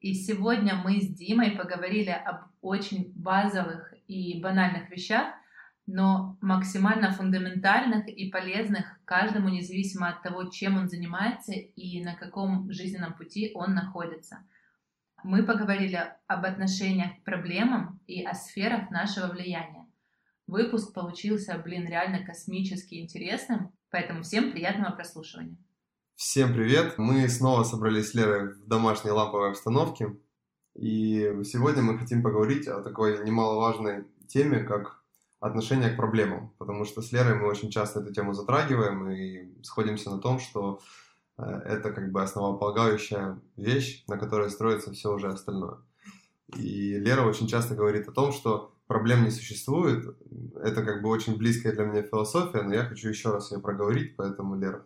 И сегодня мы с Димой поговорили об очень базовых и банальных вещах, но максимально фундаментальных и полезных каждому, независимо от того, чем он занимается и на каком жизненном пути он находится. Мы поговорили об отношениях к проблемам и о сферах нашего влияния. Выпуск получился, реально космически интересным, поэтому всем приятного прослушивания. Всем привет! Мы снова собрались с Лерой в домашней ламповой обстановке, и сегодня мы хотим поговорить о такой немаловажной теме, как отношение к проблемам, потому что с Лерой мы очень часто эту тему затрагиваем и сходимся на том, что это основополагающая вещь, на которой строится все уже остальное. И Лера очень часто говорит о том, что проблем не существует. Это очень близкая для меня философия, но я хочу еще раз ее проговорить, поэтому, Лера,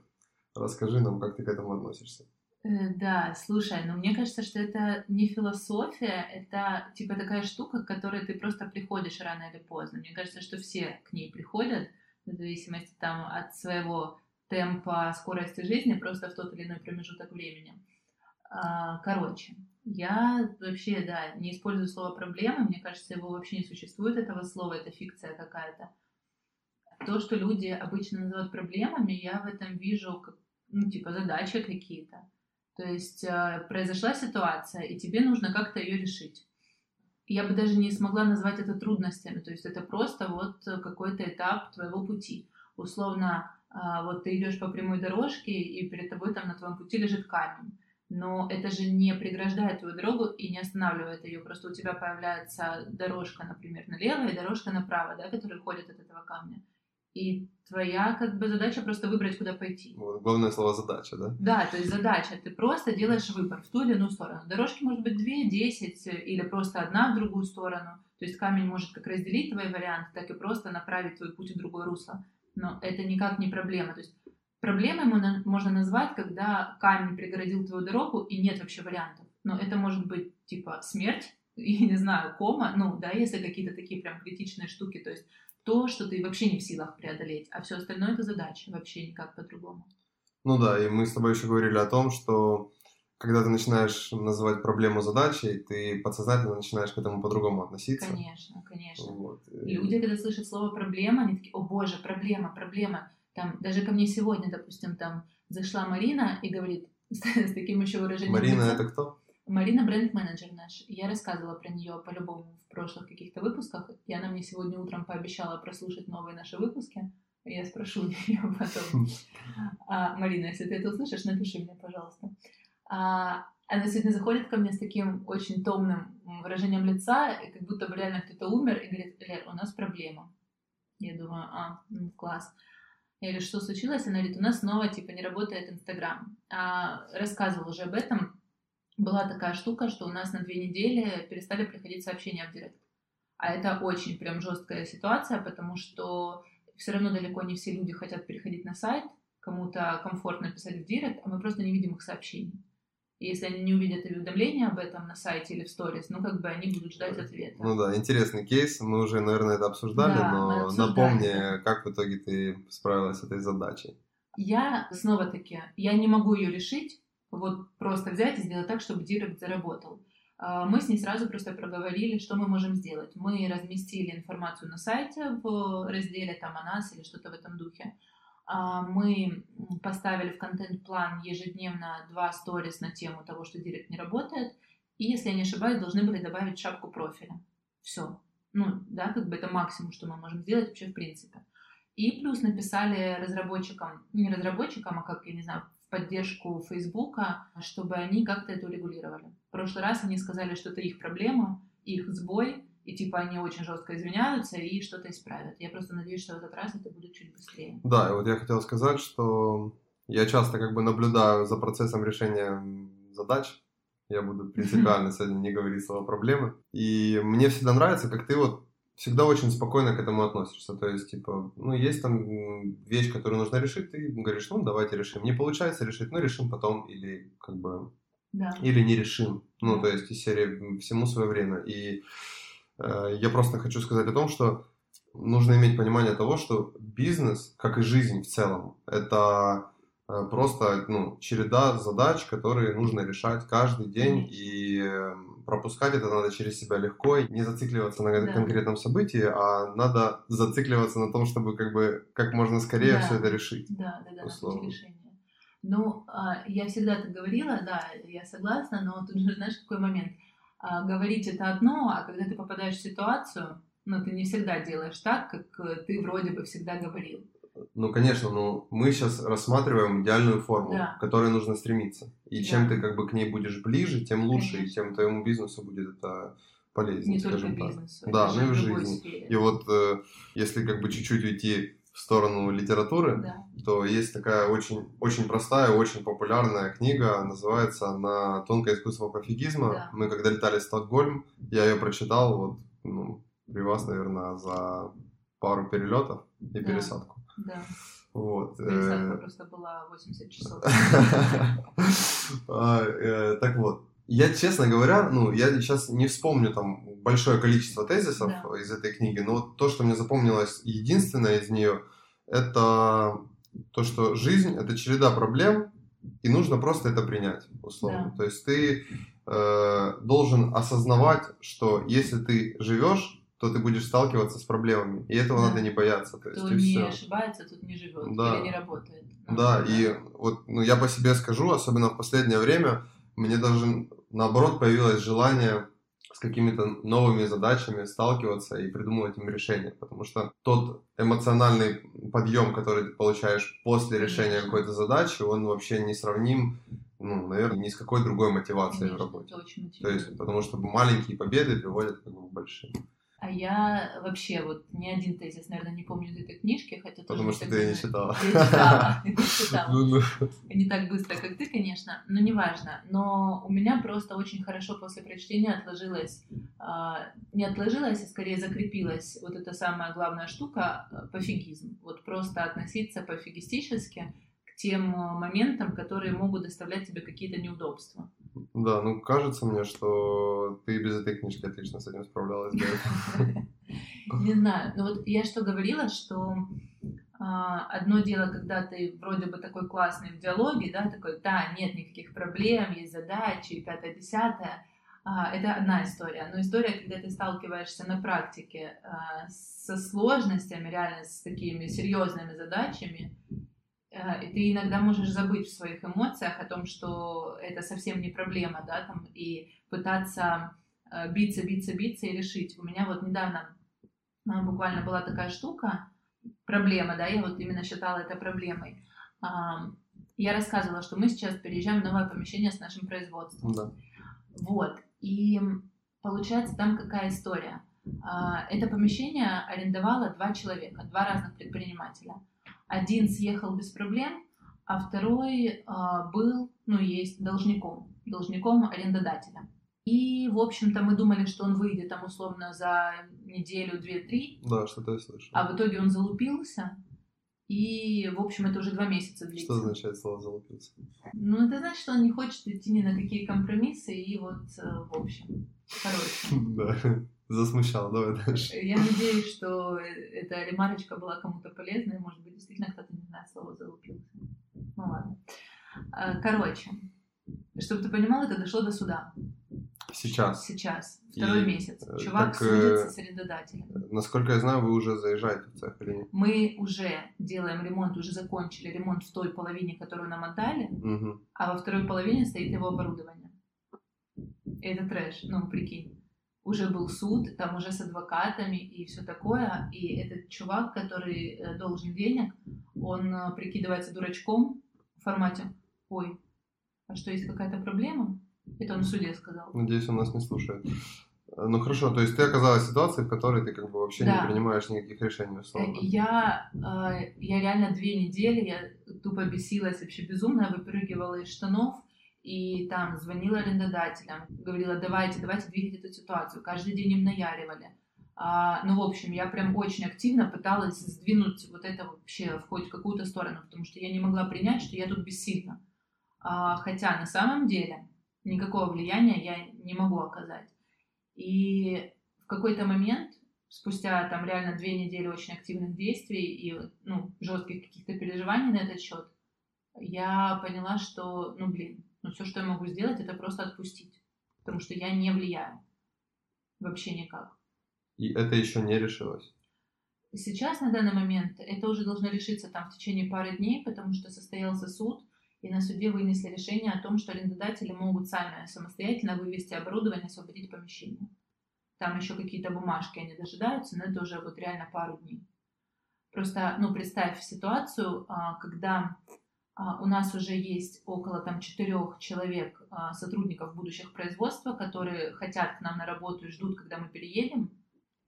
расскажи нам, как ты к этому относишься. Да, слушай, но мне кажется, что это не философия, это такая штука, к которой ты просто приходишь рано или поздно. Мне кажется, что все к ней приходят, в зависимости от своего темпа, скорости жизни, просто в тот или иной промежуток времени. Короче, я вообще, не использую слово «проблема», мне кажется, его вообще не существует, этого слова, это фикция какая-то. То, что люди обычно называют проблемами, я в этом вижу, задачи какие-то. То есть произошла ситуация, и тебе нужно как-то ее решить. Я бы даже не смогла назвать это трудностями, то есть это просто какой-то этап твоего пути. Условно, ты идешь по прямой дорожке, и перед тобой на твоем пути лежит камень. Но это же не преграждает твою дорогу и не останавливает ее. Просто у тебя появляется дорожка, например, налево и дорожка направо, которые ходят от этого камня. И твоя задача просто выбрать, куда пойти. Главное слово «задача», да? Да, то есть задача. Ты просто делаешь выбор в ту или иную сторону. Дорожки может быть 2, 10 или просто одна в другую сторону. То есть камень может как разделить твои варианты, так и просто направить твой путь в другое русло. Но это никак не проблема. То есть проблемой можно назвать, когда камень преградил твою дорогу и нет вообще вариантов. Но это может быть смерть, я не знаю, кома, если какие-то такие критичные штуки, то есть то, что ты вообще не в силах преодолеть, а все остальное — это задача, вообще никак по-другому. И мы с тобой еще говорили о том, что когда ты начинаешь называть проблему задачей, ты подсознательно начинаешь к этому по-другому относиться. Конечно, конечно. Люди, когда слышат слово «проблема», они такие: «О боже, проблема, проблема». Даже ко мне сегодня, допустим, зашла Марина и говорит с таким еще выражением. Марина — это кто? Марина — бренд-менеджер наш. Я рассказывала про нее по-любому в прошлых каких-то выпусках, и она мне сегодня утром пообещала прослушать новые наши выпуски. Я спрошу ее потом. Марина, если ты это услышишь, напиши мне, пожалуйста. Она сегодня заходит ко мне с таким очень томным выражением лица, и как будто реально кто-то умер, и говорит: «Лер, у нас проблема». Я думаю: класс. Я говорю: «Что случилось?» Она говорит: «У нас снова не работает Инстаграм». Рассказывала уже об этом. Была такая штука, что у нас на 2 недели перестали приходить сообщения в директ. А это очень жесткая ситуация, потому что все равно далеко не все люди хотят переходить на сайт, кому-то комфортно писать в директ, а мы просто не видим их сообщений. И если они не увидят уведомления об этом на сайте или в сторис, они будут ждать ответа. Интересный кейс, мы уже, наверное, это обсуждали, но напомни, как в итоге ты справилась с этой задачей. Я, снова-таки, не могу ее решить, просто взять и сделать так, чтобы директ заработал. Мы с ней сразу просто проговорили, что мы можем сделать. Мы разместили информацию на сайте в разделе о нас или что-то в этом духе. Мы поставили в контент-план ежедневно 2 сторис на тему того, что директ не работает. И, если я не ошибаюсь, должны были добавить шапку профиля. Все. Это максимум, что мы можем сделать вообще в принципе. И плюс написали поддержку Фейсбука, чтобы они как-то это урегулировали. В прошлый раз они сказали, что это их проблема, их сбой, и они очень жестко извиняются и что-то исправят. Я просто надеюсь, что в этот раз это будет чуть быстрее. Да, и я хотел сказать, что я часто наблюдаю за процессом решения задач. Я буду принципиально сегодня не говорить слово «проблемы». И мне всегда нравится, как ты всегда очень спокойно к этому относишься. То есть, есть вещь, которую нужно решить, ты говоришь: давайте решим. Не получается решить, решим потом или или не решим. То есть, из серии «всему свое время». И я просто хочу сказать о том, что нужно иметь понимание того, что бизнес, как и жизнь в целом, это просто череда задач, которые нужно решать каждый день, и пропускать это надо через себя легко, и не зацикливаться на конкретном событии, а надо зацикливаться на том, чтобы как можно скорее все это решить. Да, решение. Ну, я всегда так говорила, да, я согласна, но тут же знаешь, какой момент? Говорить это одно, а когда ты попадаешь в ситуацию, ты не всегда делаешь так, как ты вроде бы всегда говорил. Ну, конечно, но мы сейчас рассматриваем идеальную форму, к которой нужно стремиться. И чем ты к ней будешь ближе, тем лучше, и тем твоему бизнесу будет это полезнее, скажем так. Да, ну и в жизни. Сфере. И вот если чуть-чуть уйти в сторону литературы, то есть такая очень, очень простая, очень популярная книга, называется «На тонкое искусство пофигизма». Да. Мы когда летали в Стокгольм, я ее прочитал, при вас, наверное, за пару перелетов и пересадку. Да. Вот. Пересадка просто была 80 часов. Так вот, я, честно говоря, я сейчас не вспомню большое количество тезисов из этой книги, но то, что мне запомнилось единственное из нее, это то, что жизнь – это череда проблем, и нужно просто это принять, условно. Да. То есть ты должен осознавать, что если ты живешь, то ты будешь сталкиваться с проблемами, и этого надо не бояться. То есть, кто не ошибается, тот не живет, или не работает. И вот я по себе скажу, особенно в последнее время, мне даже наоборот появилось желание с какими-то новыми задачами сталкиваться и придумывать им решения, потому что тот эмоциональный подъем, который ты получаешь после решения какой-то задачи, он вообще не сравним, наверное, ни с какой другой мотивацией в работе. То есть, потому что маленькие победы приводят к большим. А я вообще ни один тезис, наверное, не помню из этой книжки, хотя тоже... Потому что ты не читала. Я читала. Не так быстро, как ты, конечно, но неважно. Но у меня просто очень хорошо после прочтения отложилось... Не отложилось, а скорее закрепилась вот эта самая главная штука — пофигизм. Вот просто относиться пофигистически к тем моментам, которые могут доставлять тебе какие-то неудобства. Да, кажется мне, что ты без этой книжки отлично с этим справлялась. Не знаю, но вот я что говорила, что одно дело, когда ты вроде бы такой классный в диалоге, нет никаких проблем, есть задачи, пятое, десятое, это одна история. Но история, когда ты сталкиваешься на практике со сложностями, реально с такими серьезными задачами, и ты иногда можешь забыть в своих эмоциях о том, что это совсем не проблема, и пытаться биться и решить. У меня вот недавно буквально была такая штука, проблема, я вот именно считала это проблемой. Я рассказывала, что мы сейчас переезжаем в новое помещение с нашим производством. Да. Вот, и получается там какая история. Это помещение арендовало 2 человека, 2 разных предпринимателя. Один съехал без проблем, а второй был, есть должником арендодателя. И, в общем-то, мы думали, что он выйдет там условно за неделю, 2-3. Да, что-то я слышал. А в итоге он залупился, и, в общем, это уже 2 месяца длится. Что означает слово «залупился»? Это значит, что он не хочет идти ни на какие компромиссы, и в общем, короче. Засмущал, давай дальше. Я надеюсь, что эта ремарочка была кому-то полезной. Может быть, действительно кто-то не знает слово «залупился». Ладно. Короче, чтобы ты понимал, это дошло до суда. Сейчас. 2-й месяц. Чувак судится с арендодателем. Насколько я знаю, вы уже заезжаете в цех или нет? Мы уже делаем ремонт, уже закончили ремонт в той половине, которую нам отдали, а во второй половине стоит его оборудование. Это трэш, прикинь. Уже был суд, там уже с адвокатами и все такое, и этот чувак, который должен денег, он прикидывается дурачком в формате «Ой, а что, есть какая-то проблема?» Это он в суде сказал. Надеюсь, он нас не слушает. Ну хорошо, то есть ты оказалась в ситуации, в которой ты вообще не принимаешь никаких решений, условно. Я реально 2 недели, я тупо бесилась вообще безумно, я выпрыгивала из штанов, и там звонила арендодателям, говорила, давайте двигать эту ситуацию. Каждый день им наяривали. В общем, я прям очень активно пыталась сдвинуть вот это вообще в хоть какую-то сторону, потому что я не могла принять, что я тут бессильна. Хотя на самом деле никакого влияния я не могу оказать. И в какой-то момент, спустя там реально 2 недели очень активных действий и жестких каких-то переживаний на этот счет, я поняла, что, все, что я могу сделать, это просто отпустить. Потому что я не влияю. Вообще никак. И это еще не решилось? Сейчас, на данный момент, это уже должно решиться там в течение пары дней, потому что состоялся суд, и на суде вынесли решение о том, что арендодатели могут сами самостоятельно вывести оборудование, освободить помещение. Там еще какие-то бумажки они дожидаются, но это уже вот реально пару дней. Просто, представь ситуацию, когда у нас уже есть около 4 человек, сотрудников будущих производства, которые хотят к нам на работу и ждут, когда мы переедем.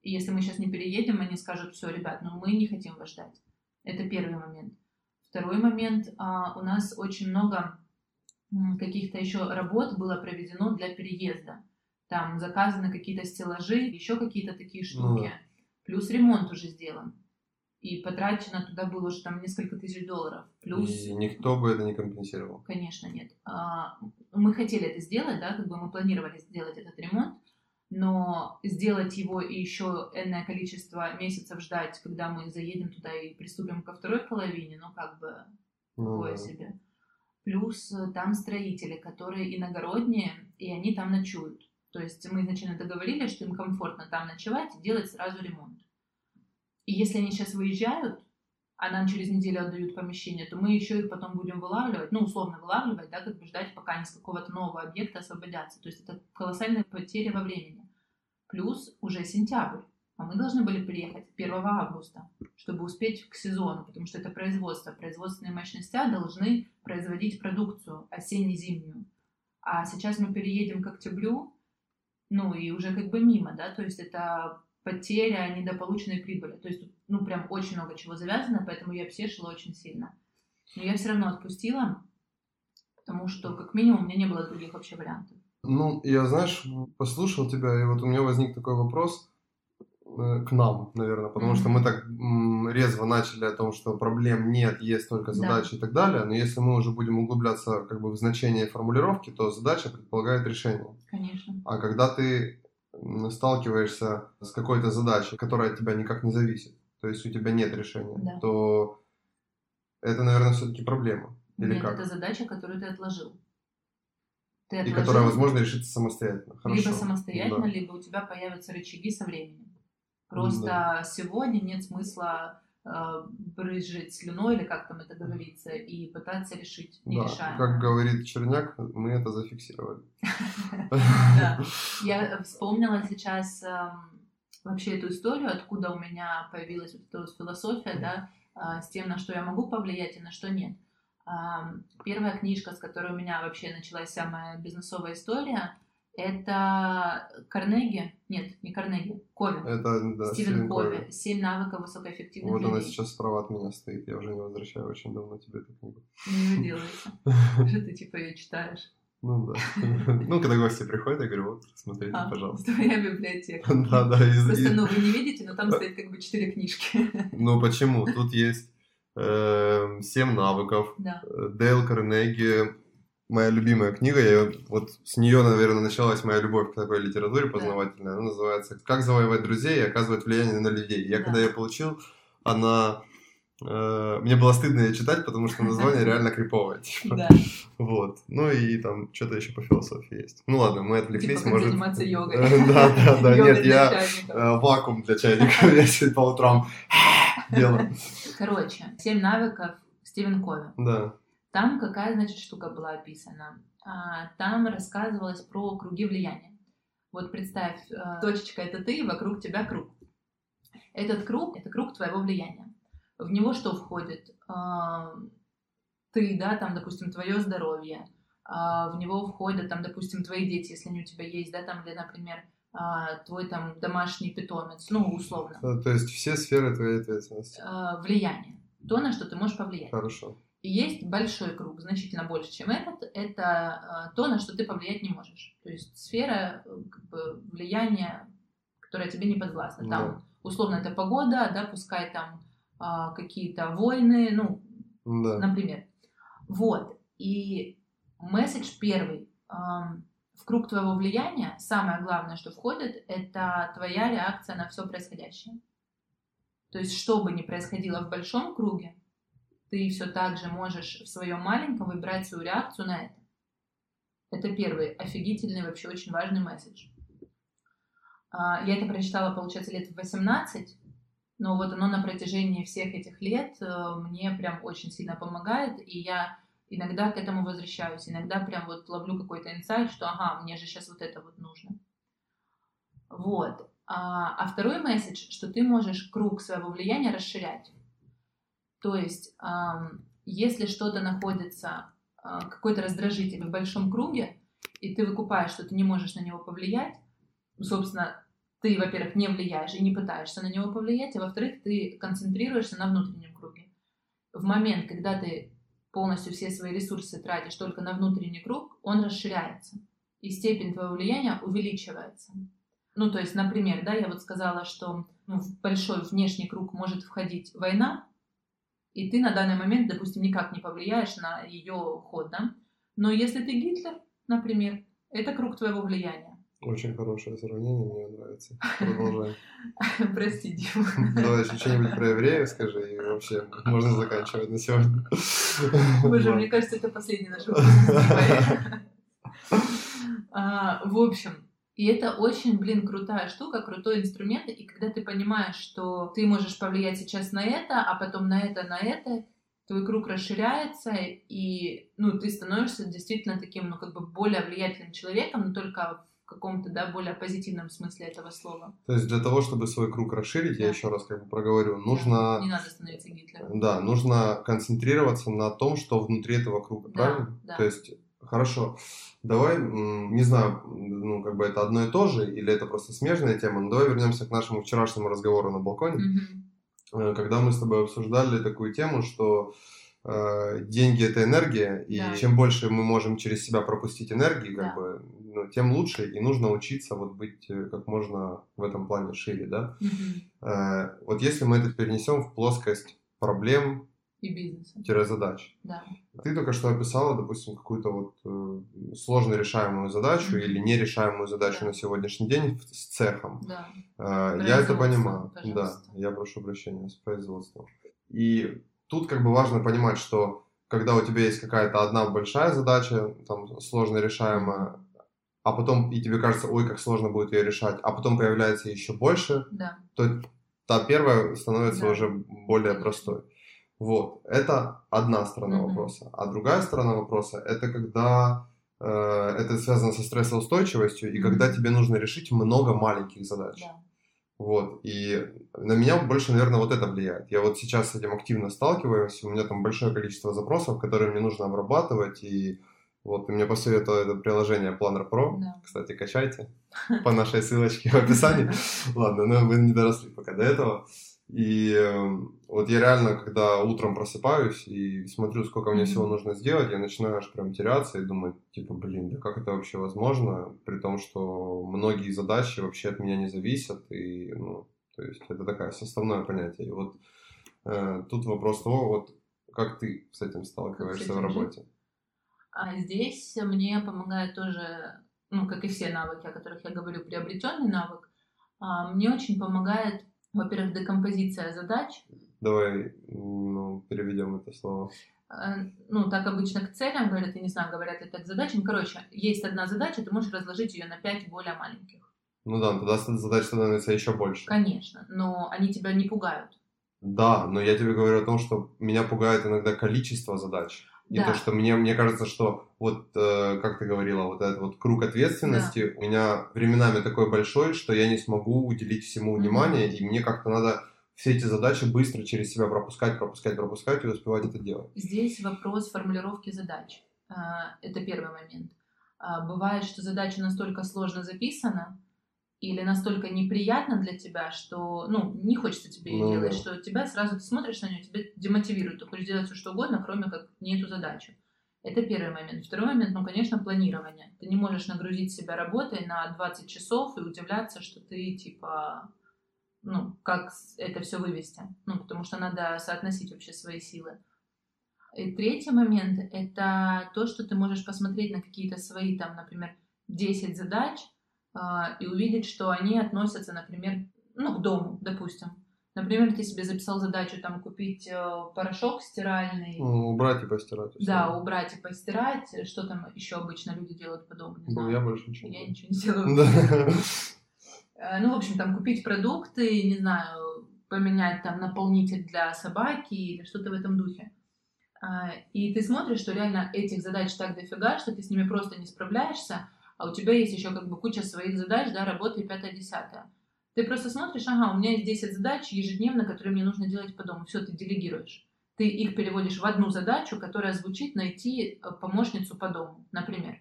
И если мы сейчас не переедем, они скажут: все, ребят, мы не хотим вас ждать. Это первый момент. Второй момент. У нас очень много каких-то еще работ было проведено для переезда. Там заказаны какие-то стеллажи, еще какие-то такие штуки. Плюс ремонт уже сделан. И потрачено туда было уже там несколько тысяч $1000. Плюс... И никто бы это не компенсировал? Конечно, нет. Мы хотели это сделать, мы планировали сделать этот ремонт, но сделать его и еще энное количество месяцев ждать, когда мы заедем туда и приступим ко второй половине, такое себе. Плюс там строители, которые иногородние, и они там ночуют. То есть мы изначально договорились, что им комфортно там ночевать и делать сразу ремонт. И если они сейчас выезжают, а нам через неделю отдают помещение, то мы еще их потом будем вылавливать, условно вылавливать, ждать, пока они с какого-то нового объекта освободятся. То есть это колоссальная потеря во времени. Плюс уже сентябрь, а мы должны были приехать 1 августа, чтобы успеть к сезону, потому что это производство. Производственные мощности должны производить продукцию осенне-зимнюю. А сейчас мы переедем к октябрю, и уже мимо, то есть это... потеря недополученной прибыли. То есть тут, прям очень много чего завязано, поэтому я обсешила очень сильно. Но я все равно отпустила, потому что, как минимум, у меня не было других вообще вариантов. Я, послушал тебя, и вот у меня возник такой вопрос к нам, наверное, потому что мы так резво начали о том, что проблем нет, есть только задачи и так далее, но если мы уже будем углубляться в значение формулировки, то задача предполагает решение. Конечно. А когда ты сталкиваешься с какой-то задачей, которая от тебя никак не зависит, то есть у тебя нет решения, то это, наверное, все-таки проблема. Или нет, как? Это задача, которую ты отложил. И которая, возможно, решится самостоятельно. Хорошо. Либо самостоятельно, либо у тебя появятся рычаги со временем. Просто сегодня нет смысла брызжить слюной, или как там это говорится, и пытаться решить нерешаемое. Как говорит Черняк, мы это зафиксировали. Я вспомнила сейчас вообще эту историю, откуда у меня появилась эта философия, с тем, на что я могу повлиять и на что нет. Первая книжка, с которой у меня вообще началась вся моя бизнесовая история, это Карнеги, нет, не Карнеги, Кови, Стивен Кови, «Семь навыков высокоэффективных людей». Она сейчас справа от меня стоит, я уже не возвращаю очень давно тебе эту книгу. Не выделывайся, что ты ее читаешь. Когда гости приходят, я говорю, смотрите, пожалуйста. Твоя библиотека. Просто, вы не видите, но там стоит 4 книжки. Почему? Тут есть «Семь навыков», Дейл Карнеги. Моя любимая книга, с нее, наверное, началась моя любовь к такой литературе познавательной. Она называется «Как завоевать друзей и оказывать влияние на людей». Я когда ее получил, она... мне было стыдно ее читать, потому что название реально криповое. И там что-то еще по философии есть. Ладно, мы отвлеклись. Как заниматься йогой. Нет, я вакуум для чайников. Я сидел по утрам делаю. «Семь навыков» Стивен Кови. Там какая, штука была описана? Там рассказывалось про круги влияния. Представь, точечка — это ты, вокруг тебя круг. Этот круг — это круг твоего влияния. В него что входит? Ты, допустим, твое здоровье. В него входят, твои дети, если они у тебя есть, или, например, твой домашний питомец, условно. То есть все сферы твоей ответственности. Влияние. То, на что ты можешь повлиять. Хорошо. И есть большой круг, значительно больше, чем этот, это то, на что ты повлиять не можешь. То есть сфера влияния, которая тебе не подвластна. Там, условно, это погода, пускай там какие-то войны, например. И месседж первый. В круг твоего влияния самое главное, что входит, это твоя реакция на все происходящее. То есть, что бы ни происходило в большом круге, ты все так же можешь в своем маленьком выбрать свою реакцию на это. Это первый офигительный, вообще очень важный месседж. Я это прочитала, получается, лет в 18, но вот оно на протяжении всех этих лет мне прям очень сильно помогает, и я иногда к этому возвращаюсь, иногда прям вот ловлю какой-то инсайт, что ага, мне же сейчас вот это вот нужно. Вот. А второй месседж, что ты можешь круг своего влияния расширять. То есть, если что-то находится, какой-то раздражитель в большом круге, и ты выкупаешь, что ты не можешь на него повлиять, собственно, ты, во-первых, не влияешь и не пытаешься на него повлиять, а во-вторых, ты концентрируешься на внутреннем круге. В момент, когда ты полностью все свои ресурсы тратишь только на внутренний круг, он расширяется, и степень твоего влияния увеличивается. Ну, то есть, например, да, я вот сказала, что в большой внешний круг может входить война, и ты на данный момент, допустим, никак не повлияешь на ее ход, да? Но если ты Гитлер, например, это круг твоего влияния. Очень хорошее сравнение, мне нравится. Продолжаем. Прости, Дима. Давай еще что-нибудь про евреев скажи, и вообще можно заканчивать на сегодня. Боже, мне кажется, это последний наш выпуск. В общем, и это очень, крутая штука, крутой инструмент, и когда ты понимаешь, что ты можешь повлиять сейчас на это, а потом на это, твой круг расширяется, и ты становишься действительно таким, более влиятельным человеком, но только в каком-то, более позитивном смысле этого слова. То есть для того, чтобы свой круг расширить, я еще раз проговорю, нужно... Не надо становиться Гитлером. Да, нужно концентрироваться на том, что внутри этого круга, правильно? Да. То есть, хорошо, давай, не знаю, это одно и то же, или это просто смежная тема, но давай вернемся к нашему вчерашнему разговору на балконе, когда мы с тобой обсуждали такую тему, что... деньги — это энергия, и чем больше мы можем через себя пропустить энергии, тем лучше, и нужно учиться быть как можно в этом плане шире, да? Вот если мы это перенесем в плоскость проблем и бизнеса-задач. Да. Ты только что описала, допустим, какую-то сложно решаемую задачу или нерешаемую задачу на сегодняшний день с цехом. Да. Я это понимаю. Пожалуйста. Да, я прошу прощения, с производством. И тут важно понимать, что когда у тебя есть какая-то одна большая задача, сложно решаемая, а потом и тебе кажется, ой, как сложно будет ее решать, а потом появляется еще больше, то та первая становится уже более простой. Вот, это одна сторона вопроса. А другая сторона вопроса – это когда это связано со стрессоустойчивостью и когда тебе нужно решить много маленьких задач. Да. Вот, и на меня больше, наверное, это влияет. Я сейчас с этим активно сталкиваюсь, у меня большое количество запросов, которые мне нужно обрабатывать, и ты мне посоветовал это приложение Planner Pro, кстати, качайте, по нашей ссылочке в описании. Ладно, но вы не доросли пока до этого. И я реально, когда утром просыпаюсь и смотрю, сколько мне всего нужно сделать, я начинаю аж прям теряться и думать, да как это вообще возможно, при том, что многие задачи вообще от меня не зависят, и, то есть это такое составное понятие. И тут вопрос того, как ты с этим сталкиваешься в работе? А здесь мне помогает тоже, как и все навыки, о которых я говорю, приобретенный навык, мне очень помогает, во-первых, декомпозиция задач. Давай, переведем это слово. Так обычно к целям говорят, я не знаю, говорят это к задачам. Короче, есть одна задача, ты можешь разложить ее на 5 более маленьких. Тогда задач становится еще больше. Конечно, но они тебя не пугают. Да, но я тебе говорю о том, что меня пугает иногда количество задач. И то, что мне кажется, что как ты говорила, этот круг ответственности у меня временами такой большой, что я не смогу уделить всему внимание, и мне как-то надо все эти задачи быстро через себя пропускать и успевать это делать. Здесь вопрос формулировки задач. Это первый момент. Бывает, что задача настолько сложно записана или настолько неприятна для тебя, что не хочется тебе ее делать, что тебя сразу ты смотришь на нее, тебя демотивирует, ты хочешь делать все что угодно, кроме как не эту задачу. Это первый момент. Второй момент, конечно, планирование. Ты не можешь нагрузить себя работой на 20 часов и удивляться, что ты, как это все вывести. Потому что надо соотносить вообще свои силы. И третий момент, это то, что ты можешь посмотреть на какие-то свои, например, 10 задач и увидеть, что они относятся, например, к дому, допустим. Например, ты себе записал задачу там купить порошок стиральный. Убрать и постирать. Да, убрать и постирать. Что там еще обычно люди делают подобное? Ну, я больше ничего. Я ничего не делаю. Ну, в общем, там купить продукты, не знаю, поменять там наполнитель для собаки или что-то в этом духе. И ты смотришь, что реально этих задач так дофига, что ты с ними просто не справляешься, а у тебя есть еще как бы куча своих задач, да, работы 5-10. Ты просто смотришь, ага, у меня есть 10 задач ежедневно, которые мне нужно делать по дому. Все, ты делегируешь. Ты их переводишь в одну задачу, которая звучит «найти помощницу по дому», например.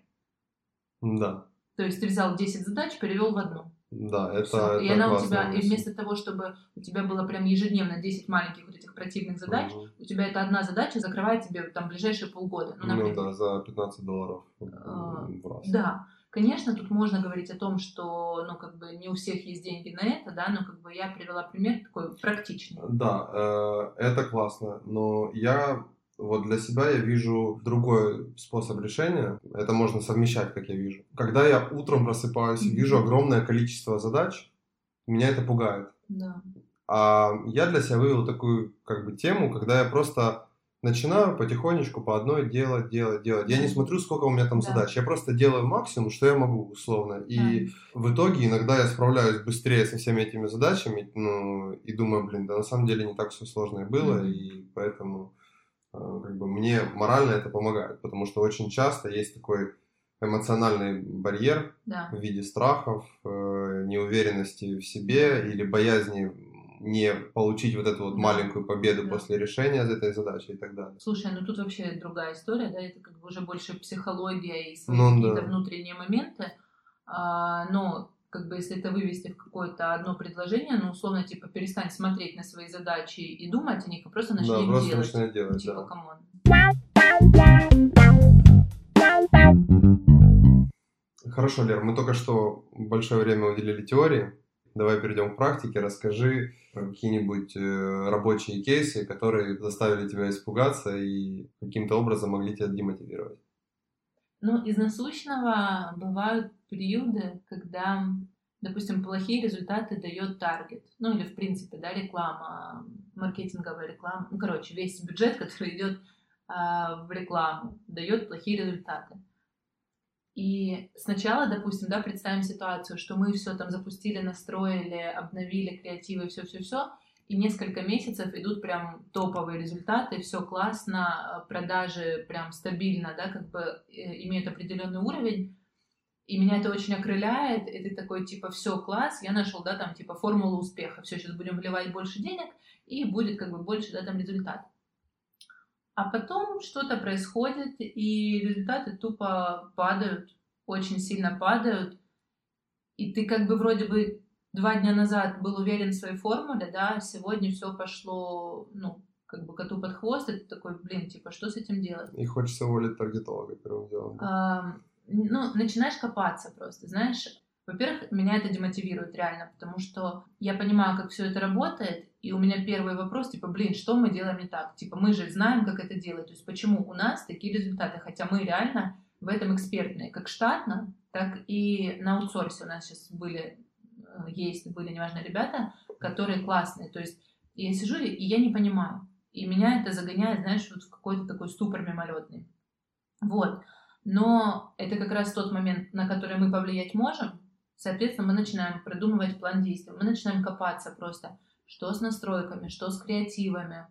Да. То есть ты взял 10 задач, перевел в одну. Да, это и она у тебя, и вместо того, чтобы у тебя было прям ежедневно 10 маленьких вот этих противных задач, у тебя эта одна задача закрывает тебе там ближайшие полгода. Ну да, за $15 в раз. Да. Конечно, тут можно говорить о том, что, ну, как бы не у всех есть деньги на это, да, но как бы я привела пример такой практичный. Да, это классно, но я вот для себя я вижу другой способ решения. Это можно совмещать, как я вижу. Когда я утром просыпаюсь и вижу огромное количество задач, меня это пугает. Да. А я для себя вывел такую как бы тему, когда я просто начинаю потихонечку по одной делать. Я не смотрю, сколько у меня там задач. Я просто делаю максимум, что я могу, условно. И в итоге иногда я справляюсь быстрее со всеми этими задачами, ну, и думаю, блин, да на самом деле не так все сложно и было, и поэтому как бы, мне морально это помогает, потому что очень часто есть такой эмоциональный барьер в виде страхов, неуверенности в себе или боязни не получить вот эту вот маленькую победу после решения за этой задачи и так далее. Слушай, ну тут вообще другая история, да, это как бы уже больше психология и свои какие-то внутренние моменты, но как бы если это вывести в какое-то одно предложение, ну условно типа перестань смотреть на свои задачи и думать о них, а просто начни их делать. Да, просто начни делать, типа, камон. Хорошо, Лер, мы только что большое время уделили теории. Давай перейдем к практике. Расскажи про какие-нибудь рабочие кейсы, которые заставили тебя испугаться и каким-то образом могли тебя демотивировать. Ну, из насущного бывают периоды, когда, допустим, плохие результаты дает таргет. Ну, или, в принципе, да, реклама, маркетинговая реклама. Ну, короче, весь бюджет, который идет в рекламу, дает плохие результаты. И сначала, допустим, да, представим ситуацию, что мы все там запустили, настроили, обновили креативы, все-все-все, и несколько месяцев идут прям топовые результаты, все классно, продажи прям стабильно, да, как бы имеют определенный уровень, и меня это очень окрыляет, и ты такой, типа, все класс, я нашел, да, там, типа, формулу успеха, все, сейчас будем вливать больше денег, и будет, как бы, больше, да, там, результат. А потом что-то происходит, и результаты тупо падают, очень сильно падают. И ты как бы вроде бы 2 дня назад был уверен в своей формуле, да, сегодня все пошло, ну, как бы коту под хвост, и ты такой, блин, типа, что с этим делать? И хочется уволить таргетолога первым делом. Ну, начинаешь копаться просто, знаешь. Во-первых, меня это демотивирует реально, потому что я понимаю, как все это работает, и у меня первый вопрос, типа, блин, что мы делаем не так? Типа, мы же знаем, как это делать, то есть почему у нас такие результаты, хотя мы реально в этом экспертные, как штатно, так и на аутсорсе у нас сейчас были, неважно, ребята, которые классные, то есть я сижу, и я не понимаю, и меня это загоняет, знаешь, вот в какой-то такой ступор мимолетный, вот, но это как раз тот момент, на который мы повлиять можем. Соответственно, мы начинаем продумывать план действий, мы начинаем копаться просто, что с настройками, что с креативами,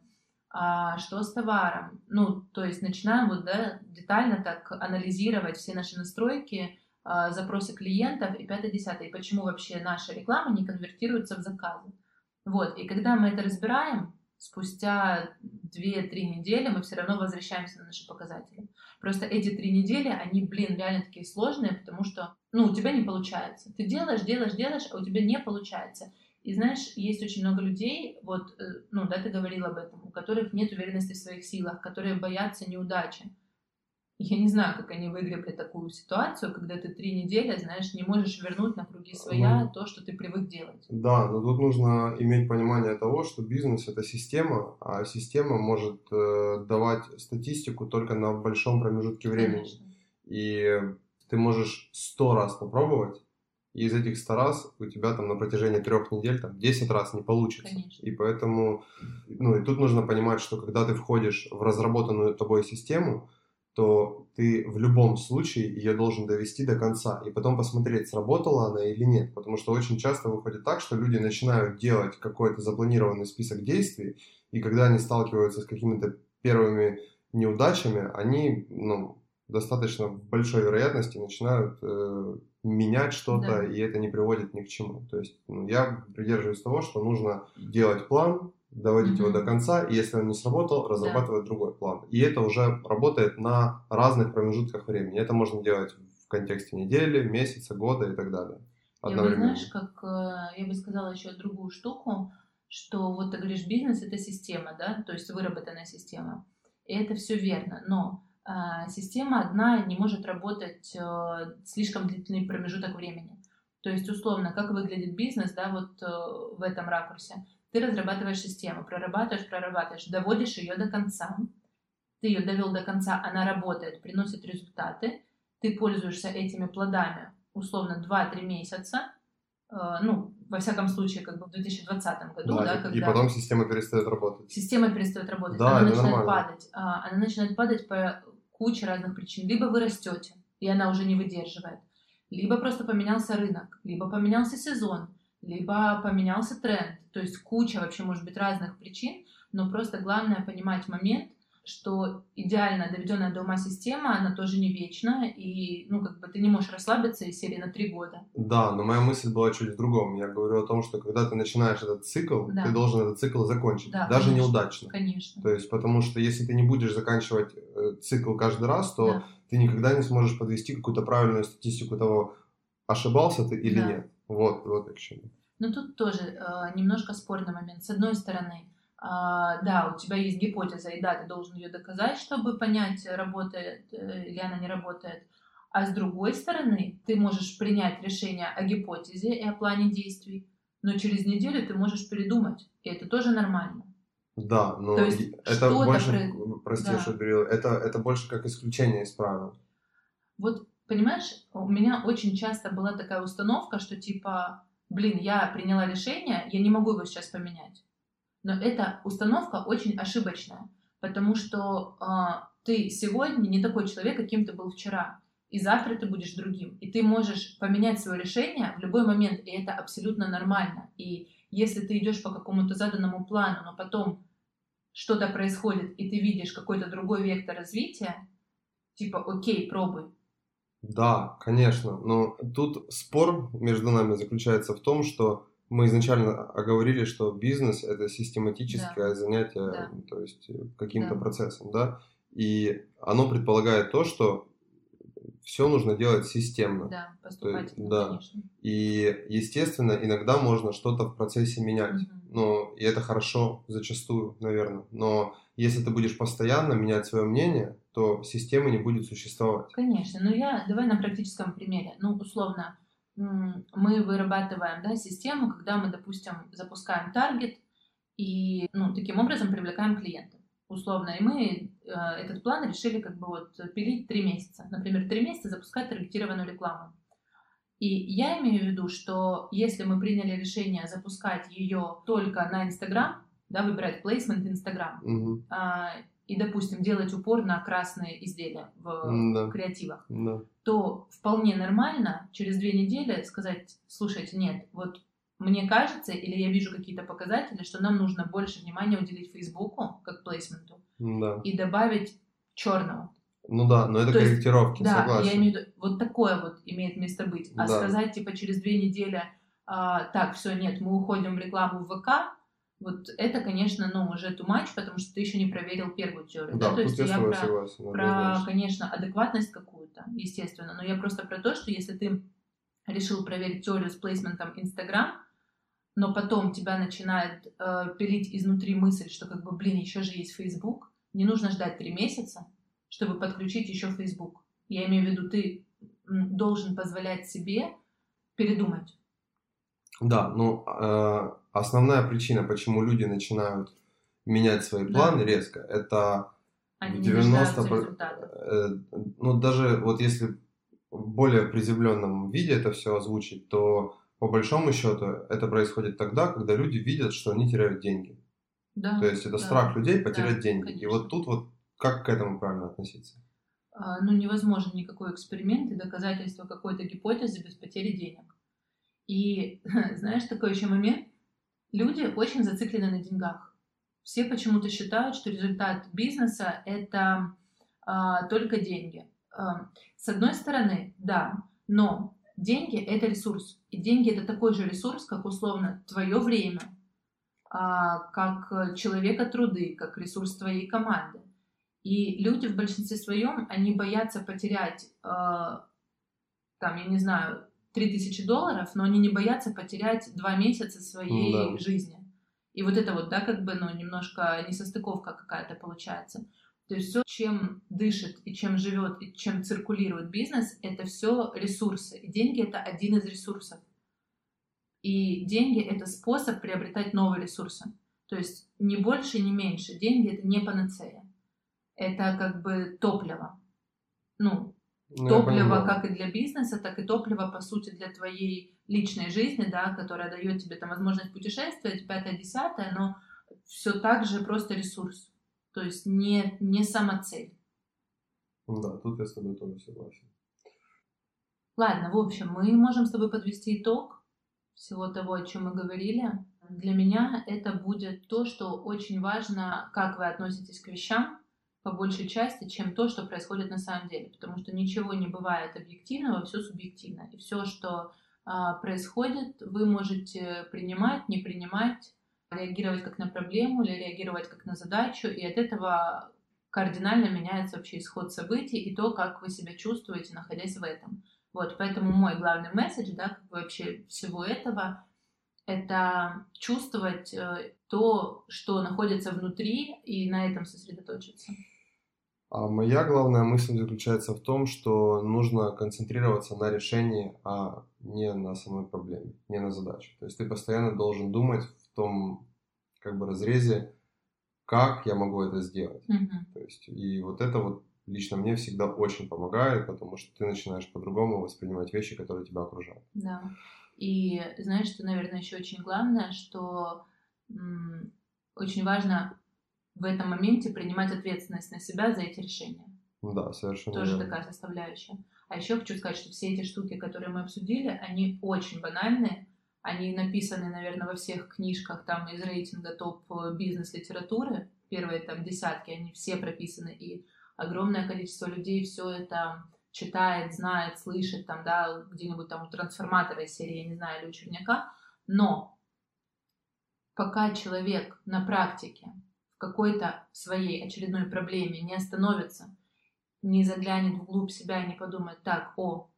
что с товаром. Ну, то есть начинаем вот, да, детально так анализировать все наши настройки, запросы клиентов и 5-10, и почему вообще наша реклама не конвертируется в заказы. Вот, и когда мы это разбираем, спустя 2-3 недели мы все равно возвращаемся на наши показатели. Просто эти 3 недели, они, блин, реально такие сложные, потому что, ну, у тебя не получается. Ты делаешь, а у тебя не получается. И знаешь, есть очень много людей, вот, ну, да, ты говорила об этом, у которых нет уверенности в своих силах, которые боятся неудачи. Я не знаю, как они выгребли такую ситуацию, когда ты 3 недели, знаешь, не можешь вернуть на круги своя то, что ты привык делать. Да, но тут нужно иметь понимание того, что бизнес – это система, а система может давать статистику только на большом промежутке времени. Конечно. И ты можешь 100 раз попробовать, и из этих 100 раз у тебя там на протяжении 3 недель там 10 раз не получится. Конечно. И поэтому, ну и тут нужно понимать, что когда ты входишь в разработанную тобой систему, то ты в любом случае ее должен довести до конца и потом посмотреть, сработала она или нет. Потому что очень часто выходит так, что люди начинают делать какой-то запланированный список действий, и когда они сталкиваются с какими-то первыми неудачами, они, ну, достаточно большой вероятности начинают менять что-то, да. И это не приводит ни к чему. То есть я придерживаюсь того, что нужно делать план, доводить его до конца, и если он не сработал, разрабатывать другой план. И это уже работает на разных промежутках времени. Это можно делать в контексте недели, месяца, года и так далее. Одновременно. Я бы, знаешь, как я бы сказала еще другую штуку, что вот ты говоришь, бизнес — это система, да, то есть выработанная система. И это все верно, но система одна не может работать слишком длительный промежуток времени. То есть, условно, как выглядит бизнес, да, вот в этом ракурсе. Ты разрабатываешь систему, прорабатываешь, доводишь ее до конца. Ты ее довел до конца, она работает, приносит результаты. Ты пользуешься этими плодами, условно, 2-3 месяца. Ну, во всяком случае, как бы в 2020 году. Да, когда и потом система перестает работать. Да, она начинает падать. Она начинает падать по куче разных причин. Либо вы растете, и она уже не выдерживает. Либо просто поменялся рынок, либо поменялся сезон, либо поменялся тренд. То есть куча вообще может быть разных причин, но просто главное понимать момент, что идеально доведенная до ума система, она тоже не вечна, и ну, как бы ты не можешь расслабиться из серии на 3 года. Да, но моя мысль была чуть в другом. Я говорю о том, что когда ты начинаешь этот цикл, ты должен этот цикл закончить, даже конечно, неудачно. Конечно. То есть потому что если ты не будешь заканчивать цикл каждый раз, то ты никогда не сможешь подвести какую-то правильную статистику того, ошибался ты или нет. Вот к чему. Но тут тоже немножко спорный момент. С одной стороны, да, у тебя есть гипотеза, и да, ты должен ее доказать, чтобы понять, работает или она не работает. А с другой стороны, ты можешь принять решение о гипотезе и о плане действий, но через неделю ты можешь передумать, и это тоже нормально. Да, но то есть это больше, прости, что говорил, это больше как исключение из правил. Вот, понимаешь, у меня очень часто была такая установка, что типа, блин, я приняла решение, я не могу его сейчас поменять. Но эта установка очень ошибочная, потому что ты сегодня не такой человек, каким ты был вчера, и завтра ты будешь другим. И ты можешь поменять свое решение в любой момент, и это абсолютно нормально. И если ты идешь по какому-то заданному плану, но потом что-то происходит, и ты видишь какой-то другой вектор развития, типа «Окей, пробуй». Да, конечно, но тут спор между нами заключается в том, что мы изначально оговорили, что бизнес – это систематическое занятие, то есть каким-то процессом, да, и оно предполагает то, что все нужно делать системно. Да, поступательно, конечно. И, естественно, иногда можно что-то в процессе менять, но и это хорошо зачастую, наверное, но если ты будешь постоянно менять свое мнение, то системы не будет существовать. Конечно, но давай на практическом примере, ну, условно, мы вырабатываем систему, когда мы, допустим, запускаем таргет и таким образом привлекаем клиентов. Условно, и мы этот план решили как бы вот пилить 3 месяца. Например, 3 месяца запускать таргетированную рекламу. И я имею в виду, что если мы приняли решение запускать ее только на Инстаграм, выбирать плейсмент Инстаграм, и, допустим, делать упор на красные изделия в креативах, то вполне нормально через 2 недели сказать, слушайте, нет, вот мне кажется, или я вижу какие-то показатели, что нам нужно больше внимания уделить Фейсбуку, как плейсменту, и добавить черного. Ну да, но это то корректировки, есть, согласен. Да, я имею в виду, вот такое вот имеет место быть. А сказать, типа, через 2 недели, так, все, нет, мы уходим в рекламу в ВК, вот это, конечно, уже too much, потому что ты еще не проверил первую теорию. Да, то есть я про конечно, адекватность какую-то, естественно, но я просто про то, что если ты решил проверить теорию с плейсментом Инстаграм, но потом тебя начинает пилить изнутри мысль, что как бы, блин, еще же есть Фейсбук, не нужно ждать 3 месяца, чтобы подключить еще Фейсбук. Я имею в виду, ты должен позволять себе передумать. Да, основная причина, почему люди начинают менять свои планы резко, это они 90%. Даже вот если более приземленном виде это все озвучить, то по большому счету это происходит тогда, когда люди видят, что они теряют деньги. Да, то есть это страх людей потерять деньги. Конечно. И вот тут вот как к этому правильно относиться? Ну, невозможен никакой эксперимент и доказательство какой-то гипотезы без потери денег. И знаешь, такой еще момент. Люди очень зациклены на деньгах. Все почему-то считают, что результат бизнеса – это только деньги. С одной стороны, да, но деньги – это ресурс. И деньги – это такой же ресурс, как, условно, твое время, как человека труды, как ресурс твоей команды. И люди в большинстве своем, они боятся потерять, там, я не знаю, $3000, но они не боятся потерять 2 месяца своей жизни. И вот это вот, да, как бы, ну, немножко несостыковка какая-то получается. То есть все, чем дышит и чем живет и чем циркулирует бизнес, это все ресурсы. И деньги — это один из ресурсов. И деньги — это способ приобретать новые ресурсы. То есть ни больше, ни меньше. Деньги — это не панацея. Это как бы топливо. Ну, топливо как и для бизнеса, так и топливо, по сути, для твоей личной жизни, да, которая дает тебе там возможность путешествовать, 5-10, но все так же просто ресурс. То есть не самоцель. Да, тут я с тобой тоже согласен. Ладно, в общем, мы можем с тобой подвести итог всего того, о чем мы говорили. Для меня это будет то, что очень важно, как вы относитесь к вещам, по большей части, чем то, что происходит на самом деле. Потому что ничего не бывает объективного, все субъективно. И все, что происходит, вы можете принимать, не принимать, реагировать как на проблему или реагировать как на задачу. И от этого кардинально меняется вообще исход событий и то, как вы себя чувствуете, находясь в этом. Вот, поэтому мой главный месседж, да, вообще всего этого, это чувствовать то, что находится внутри, и на этом сосредоточиться. А моя главная мысль заключается в том, что нужно концентрироваться на решении, а не на самой проблеме, не на задаче. То есть ты постоянно должен думать в том, как бы, разрезе, как я могу это сделать. То есть, и вот это вот лично мне всегда очень помогает, потому что ты начинаешь по-другому воспринимать вещи, которые тебя окружают. Да. И знаешь, что, наверное, еще очень главное, что очень важно в этом моменте принимать ответственность на себя за эти решения. Да, совершенно тоже верно. Такая составляющая. А еще хочу сказать, что все эти штуки, которые мы обсудили, они очень банальные. Они написаны, наверное, во всех книжках там из рейтинга топ-бизнес-литературы. Первые там десятки, они все прописаны. И огромное количество людей все это читает, знает, слышит там, да, где-нибудь там у трансформатора из серии, я не знаю, или у Черняка. Но пока человек на практике в какой-то своей очередной проблеме не остановится, не заглянет вглубь себя и не подумает: так, о,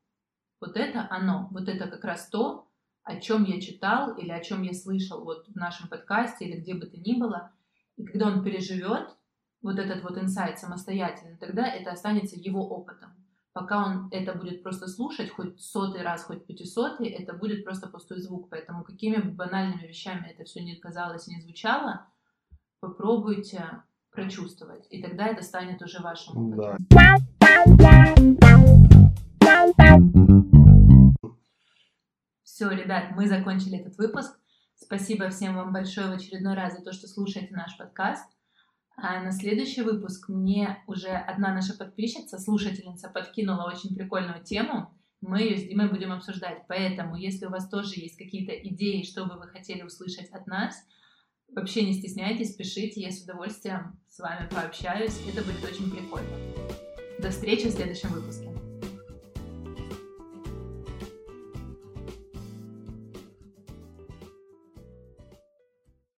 вот это оно, вот это как раз то, о чем я читал или о чем я слышал вот в нашем подкасте или где бы то ни было, и когда он переживет вот этот вот инсайт самостоятельно, тогда это останется его опытом. Пока он это будет просто слушать, хоть 100-й раз, хоть 500-й, это будет просто пустой звук. Поэтому какими бы банальными вещами это все не казалось, не звучало, попробуйте прочувствовать. И тогда это станет уже вашим опытом. Да. Все, ребят, мы закончили этот выпуск. Спасибо всем вам большое в очередной раз за то, что слушаете наш подкаст. А на следующий выпуск мне уже одна наша подписчица, слушательница, подкинула очень прикольную тему. Мы ее с Димой будем обсуждать. Поэтому, если у вас тоже есть какие-то идеи, что бы вы хотели услышать от нас, вообще не стесняйтесь, пишите. Я с удовольствием с вами пообщаюсь. Это будет очень прикольно. До встречи в следующем выпуске.